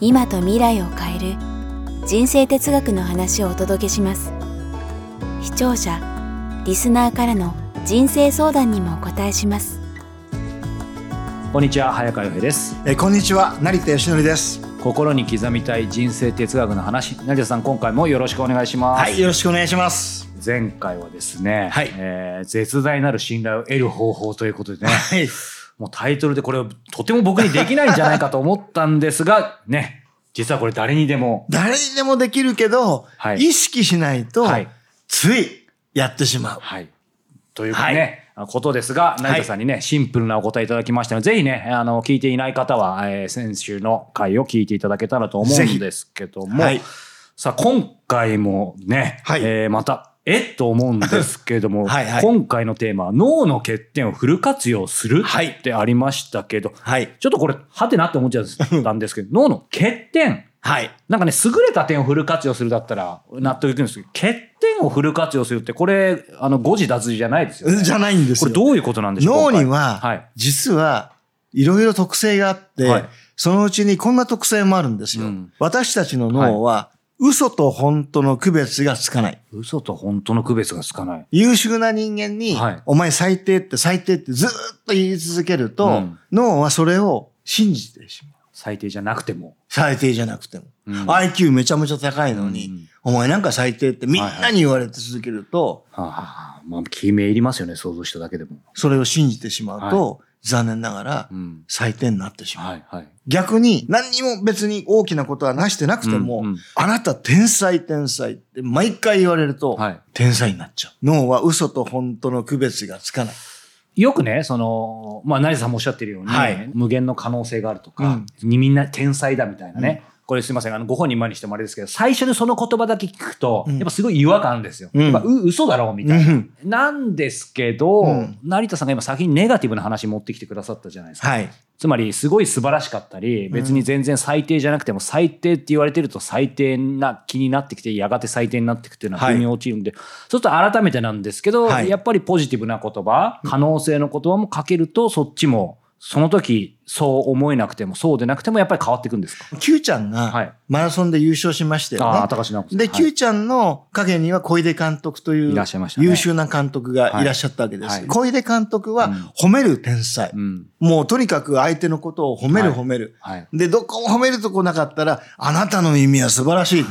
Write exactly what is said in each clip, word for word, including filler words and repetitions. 今と未来を変える人生哲学の話をお届けします。視聴者、リスナーからの人生相談にもお答えします。こんにちは、早川洋平です。えこんにちは、成田義則です。心に刻みたい人生哲学の話、成田さん、今回もよろしくお願いします。はい、よろしくお願いします。前回はですね、はい、えー、絶大なる信頼を得る方法ということでね、はい、もうタイトルでこれをとても僕にできないんじゃないかと思ったんですがね、実はこれ誰にでも誰にでもできるけど、はい、意識しないと、はい、ついやってしまう、はい、というかね、はい、ことですが、成田さんにね、シンプルなお答えいただきましたので、はい、ぜひね、あの聞いていない方は、えー、先週の回を聞いていただけたらと思うんですけども、はい、さあ今回もね、はい、えー、またえっと思うんですけれどもはい、はい、今回のテーマは脳の欠点をフル活用するってありましたけど、はい、ちょっとこれはてなって思っちゃったんですけど脳の欠点、はい、なんかね、優れた点をフル活用するだったら納得いくんですけど、欠点をフル活用するってこれあの誤字脱字じゃないですよね。じゃないんですよ。これどういうことなんでしょうか。脳には、はい、実はいろいろ特性があって、はい、そのうちにこんな特性もあるんですよ、うん、私たちの脳は、はい、嘘と本当の区別がつかない。嘘と本当の区別がつかない。優秀な人間に、はい、お前最低って最低ってずっと言い続けると、うん、脳はそれを信じてしまう。最低じゃなくても。最低じゃなくても。うん、アイキュー めちゃめちゃ高いのに、うん、お前なんか最低ってみんなに言われて続けると、はいはい、はあ、まあ、決め入りますよね、想像しただけでも。それを信じてしまうと、はい、残念ながら最低になってしまう、うん、はいはい、逆に何にも別に大きなことはなしてなくても、うんうん、あなた天才天才って毎回言われると、はい、天才になっちゃう。脳は嘘と本当の区別がつかない。よくね、その、まあ、成田さんもおっしゃってるように、はい、無限の可能性があるとか、うん、みんな天才だみたいなね、うん、これすいません、あのご本人前にしてもあれですけど、最初にその言葉だけ聞くと、うん、やっぱすごい違和感あるんですよ、うん、やっぱう嘘だろうみたいな、うん、なんですけど、うん、成田さんが今先にネガティブな話持ってきてくださったじゃないですか、はい、つまりすごい素晴らしかったり、別に全然最低じゃなくても最低って言われてると最低な気になってきて、やがて最低になってくっていうのは風に落ちるんで、はい、そうすると改めてなんですけど、はい、やっぱりポジティブな言葉、可能性の言葉もかけると、そっちもその時そう思えなくてもそうでなくてもやっぱり変わっていくんですか。 Q ちゃんがマラソンで優勝しましたよね、はい、あ、高橋直子さんで、はい、Q ちゃんの影には小出監督という優秀な監督がいらっしゃったわけです、はいはい、小出監督は褒める天才、うん、もうとにかく相手のことを褒める褒める、はいはい、でどこも褒めるとこなかったら、あなたの耳は素晴らしいって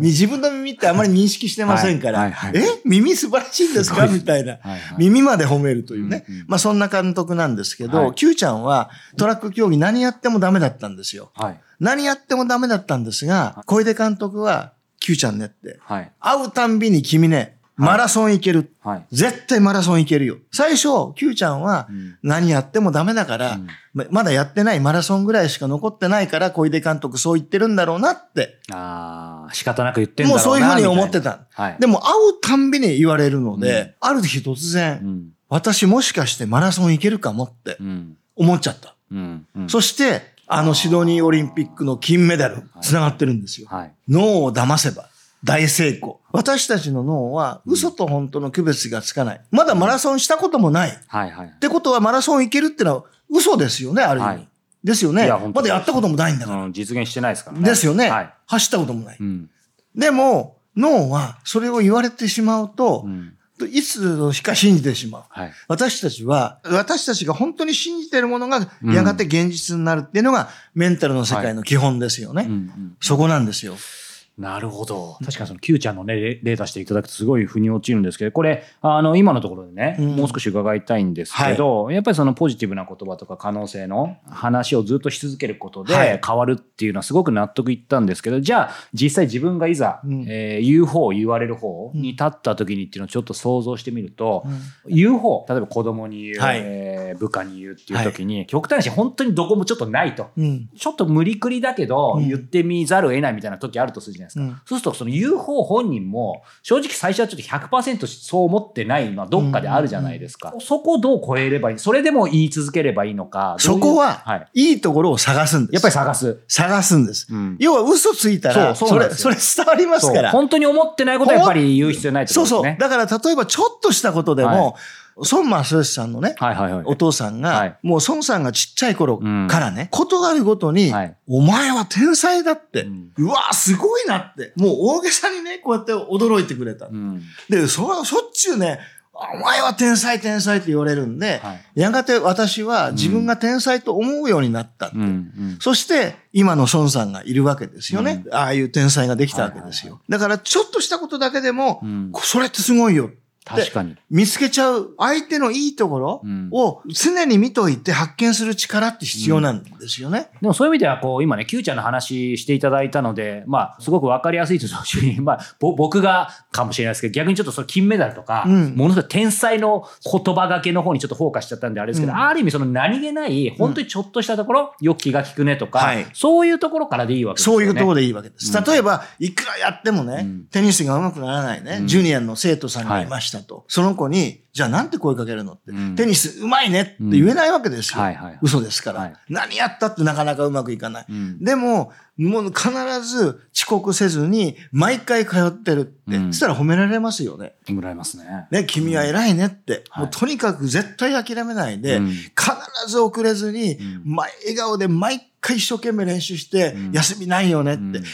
自分の耳ってあまり認識してませんから、はいはいはい、え耳素晴らしいんですかみたいな、はいはい、耳まで褒めるというね、うんうん、まあ、そんな監督なんですけど、はい、Q ちゃんはトラック競技何やってもダメだったんですよ、はい、何やってもダメだったんですが、小出監督は Q ちゃんねって、はい、会うたんびに君ね、はい、マラソン行ける、はい、絶対マラソン行けるよ。最初 Q ちゃんは何やってもダメだから、うん、まだやってないマラソンぐらいしか残ってないから小出監督そう言ってるんだろうなって、あ、仕方なく言ってんだろうな、もうそういうふうに思ってた、はい、でも会うたんびに言われるので、うん、ある日突然、うん、私もしかしてマラソン行けるかもって思っちゃった、うんうんうん、そしてあのシドニーオリンピックの金メダルつながってるんですよ、はいはい、脳を騙せば大成功。私たちの脳は嘘と本当の区別がつかない、まだマラソンしたこともない、はいはい、ってことはマラソン行けるってのは嘘ですよね、ある意味、はい、ですよね、まだやったこともないんだから、うん、実現してないですからね、ですよね、はい、走ったこともない、うん、でも脳はそれを言われてしまうと、うん、いつしか信じてしまう、はい、私たちは私たちが本当に信じているものがやがて現実になるっていうのがメンタルの世界の基本ですよね、はい、うんうんうん、そこなんですよ。なるほど。確かにその Q ちゃんの、ね、例出していただくとすごい腑に落ちるんですけど、これあの今のところでね、うん、もう少し伺いたいんですけど、はい、やっぱりそのポジティブな言葉とか可能性の話をずっとし続けることで変わるっていうのはすごく納得いったんですけど、はい、じゃあ実際自分がいざ、うんえー、言う方言われる方に立った時にっていうのをちょっと想像してみると、うん、言う方例えば子供に言う、はいえー、部下に言うっていう時に、はい、極端に本当にどこもちょっとないと、うん、ちょっと無理くりだけど、うん、言ってみざるを得ないみたいな時あるとするじゃないですか。うん、そうするとその言う方本人も正直最初はちょっと ひゃくパーセント そう思ってないのはどっかであるじゃないですか、うんうんうん、そこをどう超えればいい、それでも言い続ければいいのか、どういうそこは、はい、いいところを探すんです。やっぱり探す探すんです、うん、要は嘘ついたらそうそう そ, れそれ伝わりますから、本当に思ってないことはやっぱり言う必要ないってことですね。そうそう、だから例えばちょっとしたことでも、はい、孫正義さんのね、はいはいはい、お父さんが、はい、もう孫さんがちっちゃい頃からね、うん、ことがあるごとに、はい、お前は天才だって、うん、うわすごいなって、もう大げさにね、こうやって驚いてくれた。うん、で、それはしょっちゅうね、お前は天才天才って言われるんで、はい、やがて私は自分が天才と思うようになったって、うんうん、そして今の孫さんがいるわけですよね、うん、ああいう天才ができたわけですよ、はいはいはい、だからちょっとしたことだけでも、うん、それってすごいよ、確かに見つけちゃう相手のいいところを常に見といて発見する力って必要なんですよね、うん、でもそういう意味ではこう今ね Q ちゃんの話していただいたので、まあすごく分かりやすいと同時に、まあ僕がかもしれないですけど、逆にちょっとその金メダルとか、うん、ものすごい天才の言葉がけの方にちょっとフォーカスしちゃったんであれですけど、うん、ある意味その何気ない本当にちょっとしたところ、うん、よく気が利くねとか、はい、そういうところからでいいわけですよね。そういうところでいいわけです、うん、例えばいくらやってもね、うん、テニスが上手くならないね、うん、ジュニアの生徒さんがいました、はい、とその子にじゃあなんて声かけるのって、うん、テニスうまいねって言えないわけですよ、うんはいはいはい、嘘ですから、はい、何やったってなかなかうまくいかない、うん、でももう必ず遅刻せずに毎回通ってるって、うん、そしたら褒められますよね。褒められますね。ね、君は偉いねって、うん、もうとにかく絶対諦めないで、うん、必ず遅れずに、うん、笑顔で毎回一生懸命練習して、うん、休みないよねって、うん、必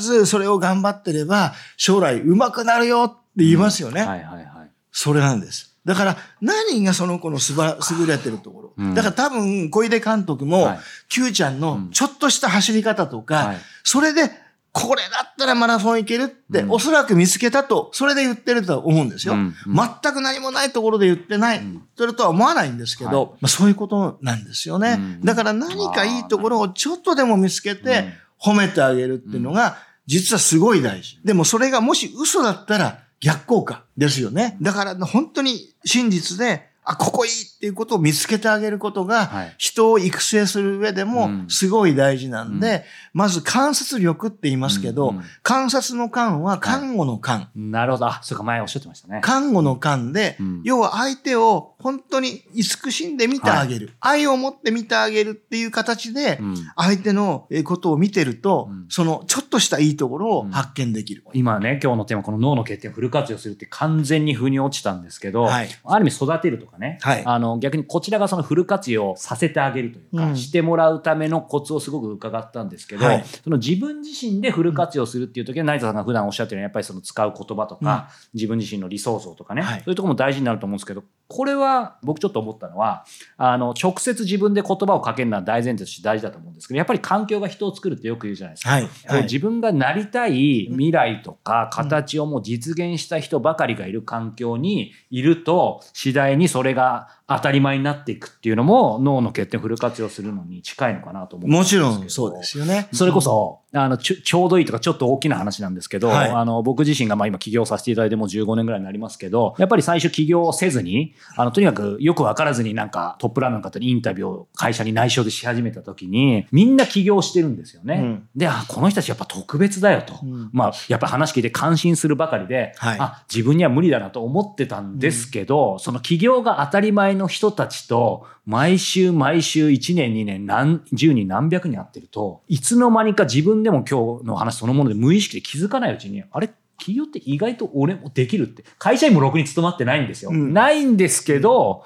ずそれを頑張ってれば将来うまくなるよってって言いますよね、うんはいはいはい、それなんです。だから何がその子のすば優れてるところ、うん、だから多分小出監督も、はい、Q ちゃんのちょっとした走り方とか、うん、それでこれだったらマラソン行けるって、うん、おそらく見つけたとそれで言ってると思うんですよ、うんうん、全く何もないところで言ってない、うん、それとは思わないんですけど、はいまあ、そういうことなんですよね、うん、だから何かいいところをちょっとでも見つけて褒めてあげるっていうのが実はすごい大事で、もそれがもし嘘だったら逆効果ですよね。だから本当に真実で、あ、ここいいっていうことを見つけてあげることが、はい、人を育成する上でもすごい大事なんで、うん、まず観察力って言いますけど、うんうん、観察の観は看護の観、はい、なるほど。あ、そうか、前おっしゃってましたね。看護の観で、うん、要は相手を本当に慈しんで見てあげる、はい、愛を持って見てあげるっていう形で、うん、相手のことを見てると、うん、そのちょっとしたいいところを発見できる、うん、今ね今日のテーマこの脳の欠点をフル活用するって完全に腑に落ちたんですけど、はい、ある意味育てるとかね、はい、あの逆にこちらがそのフル活用させてあげるというか、うん、してもらうためのコツをすごく伺ったんですけど、はい、その自分自身でフル活用するっていう時は、うん、成田さんが普段おっしゃってるようにやっぱりその使う言葉とか、うん、自分自身の理想像とかね、はい、そういうところも大事になると思うんですけど、これは僕ちょっと思ったのは、あの直接自分で言葉をかけるのは大前提として大事だと思うんですけど、やっぱり環境が人を作るってよく言うじゃないですか、はいはい、こう自分がなりたい未来とか形をもう実現した人ばかりがいる環境にいると、次第にそれが当たり前になっていくっていうのも脳の欠点をフル活用するのに近いのかなと思うんですけど、もちろんそうですよね。それこそあのちょ、 ちょうどいいとかちょっと大きな話なんですけど、はい、あの僕自身がまあ今起業させていただいてもうじゅうごねんぐらいになりますけど、やっぱり最初起業せずにあのとにかくよく分からずになんかトップランナーの方にインタビューを会社に内緒でし始めた時にみんな起業してるんですよね、うん、であこの人たちやっぱ特別だよと、うんまあ、やっぱ話聞いて感心するばかりで、はい、あ自分には無理だなと思ってたんですけど、うん、その起業が当たり前の人たちと毎週毎週いちねんにねん何十人何百人会ってると、いつの間にか自分でも今日の話そのもので無意識で気づかないうちに、あれ企業って意外と俺もできるって、会社員もろくに勤まってないんですよ、うん、ないんですけど、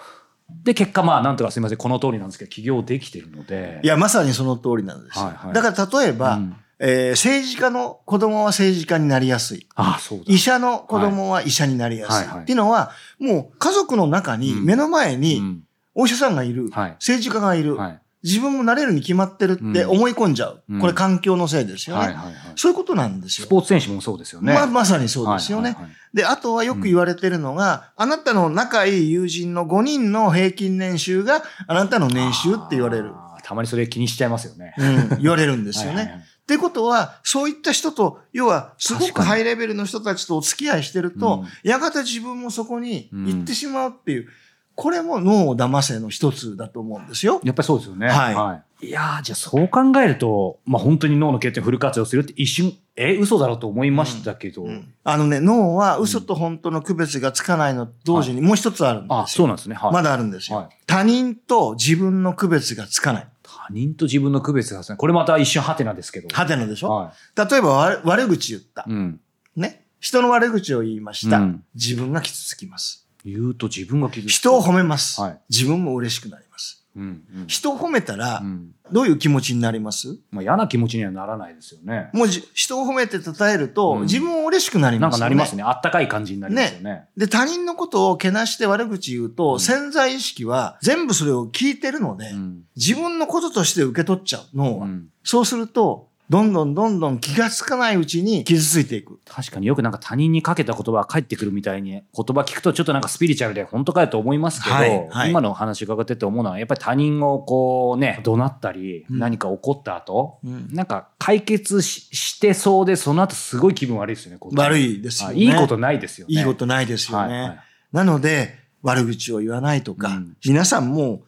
で結果まあなんとかすみませんこの通りなんですけど起業できてるので、いやまさにその通りなんです、はいはい、だから例えば、うんえー、政治家の子供は政治家になりやすい。ああ、そうだ。医者の子供は医者になりやすい。はい、っていうのは、もう家族の中に、目の前に、お医者さんがいる、うんはい、政治家がいる、はい、自分もなれるに決まってるって思い込んじゃう。うん、これ環境のせいですよね、はいはいはい。そういうことなんですよ。スポーツ選手もそうですよね。まあ、まさにそうですよね、はいはいはい。で、あとはよく言われてるのが、うん、あなたの仲いい友人のごにんの平均年収があなたの年収って言われる。たまにそれ気にしちゃいますよね。うん、言われるんですよね。はいはいはい、ってことは、そういった人と、要はすごくハイレベルの人たちとお付き合いしてると、うん、やがて自分もそこに行ってしまうっていう。うん、これも脳を騙せの一つだと思うんですよ。やっぱりそうですよね。はい。はい、いやー、じゃあそう考えると、まあ本当に脳の欠点をフル活用するって一瞬、え、嘘だろうと思いましたけど。うんうん、あのね、脳は嘘と本当の区別がつかないのと同時に、うん、もう一つあるんですよ。はい、あ、そうなんですね。はい、まだあるんですよ、はい。他人と自分の区別がつかない。他人と自分の区別がつかない。これまた一瞬ハテナですけど。ハテナでしょ、はい、例えば悪、悪口言った、うん。ね。人の悪口を言いました。うん、自分が傷つきます。言うと自分が傷つく。人を褒めます、はい。自分も嬉しくなります。うんうん、人を褒めたら、どういう気持ちになります？まあ、嫌な気持ちにはならないですよね。もうじ人を褒めて称えると、うん、自分も嬉しくなりますよね。なんかなりますね。あったかい感じになりますよね。ね。で、他人のことをけなして悪口言うと、うん、潜在意識は全部それを聞いてるので、うん、自分のこととして受け取っちゃう脳は、うん。そうすると、どんどんどんどん気がつかないうちに傷ついていく。確かによくなんか他人にかけた言葉が返ってくるみたいに、言葉聞くとちょっとなんかスピリチュアルで本当かよと思いますけど、はいはい、今のお話伺ってて思うのはやっぱり他人をこうね、怒鳴ったり、うん、何か怒った後、うん、なんか解決 し, してそうで、その後すごい気分悪いですよね。悪いですよね。いいことないですよね。いいことないですよね。はいはい、なので悪口を言わないとか、うん、皆さんも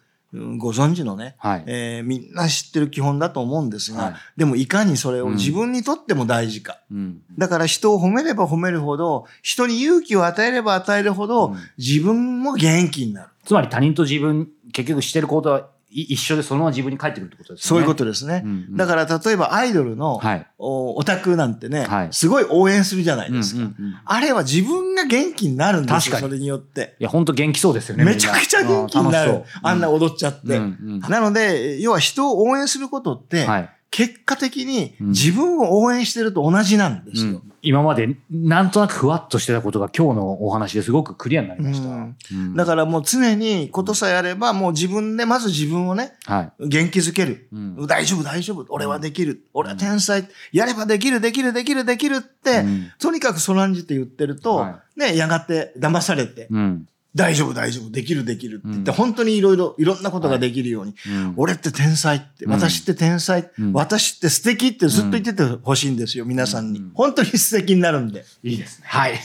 ご存知のね、はい、えー、みんな知ってる基本だと思うんですが、はい、でもいかにそれを自分にとっても大事か、うん、だから人を褒めれば褒めるほど、人に勇気を与えれば与えるほど、うん、自分も元気になる。つまり他人と自分、結局してることは一緒で、そのまま自分に返ってくるってことですね。そういうことですね、うんうん、だから例えばアイドルの、はい、オタクなんてね、はい、すごい応援するじゃないですか、うんうんうん、あれは自分が元気になるんですよ。それによって、いや本当元気そうですよね。めちゃくちゃ元気になる。 あ, あんな踊っちゃって、うんうんうん、なので要は人を応援することって、はい、結果的に自分を応援してると同じなんですよ、うん、今までなんとなくふわっとしてたことが今日のお話ですごくクリアになりました、うんうん、だからもう常にことさえあれば、もう自分でまず自分をね、はい、元気づける、うん、大丈夫大丈夫、俺はできる、俺は天才、やればできるできるできるできるって、うん、とにかくそらんじて言ってると、はいね、やがて騙されて、うん、大丈夫大丈夫、できるできるって言って、うん、本当にいろいろいろんなことができるように、はい、うん、俺って天才って、私って天才、うん、私って素敵ってずっと言っててほしいんですよ、うん、皆さんに、うん、本当に素敵になるんでいいですね。はい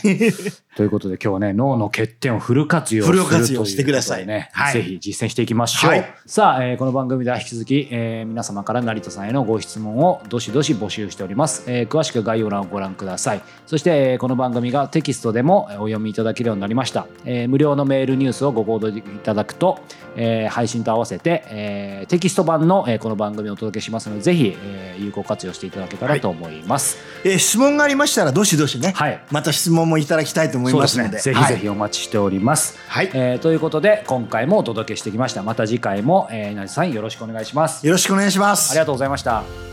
ということで今日はね、脳の欠点をフル活用するということで、ね、フル活用してくださいね、はい、ぜひ実践していきましょう、はい、さあ、えー、この番組では引き続き、えー、皆様から成田さんへのご質問をどしどし募集しております、えー、詳しく概要欄をご覧ください。そして、えー、この番組がテキストでもお読みいただけるようになりました、えー、無料のメールニュースをご購読いただくと、えー、配信と合わせて、えー、テキスト版の、えー、この番組をお届けしますので、ぜひ、えー、有効活用していただけたらと思います、はい、えー、質問がありましたらどしどしね、はい、また質問もいただきたいと思いますの で, です、ね、ぜひぜひお待ちしております、はい、えー、ということで今回もお届けしてきました。また次回も、えー、成田さんよろしくお願いします。よろしくお願いします。ありがとうございました。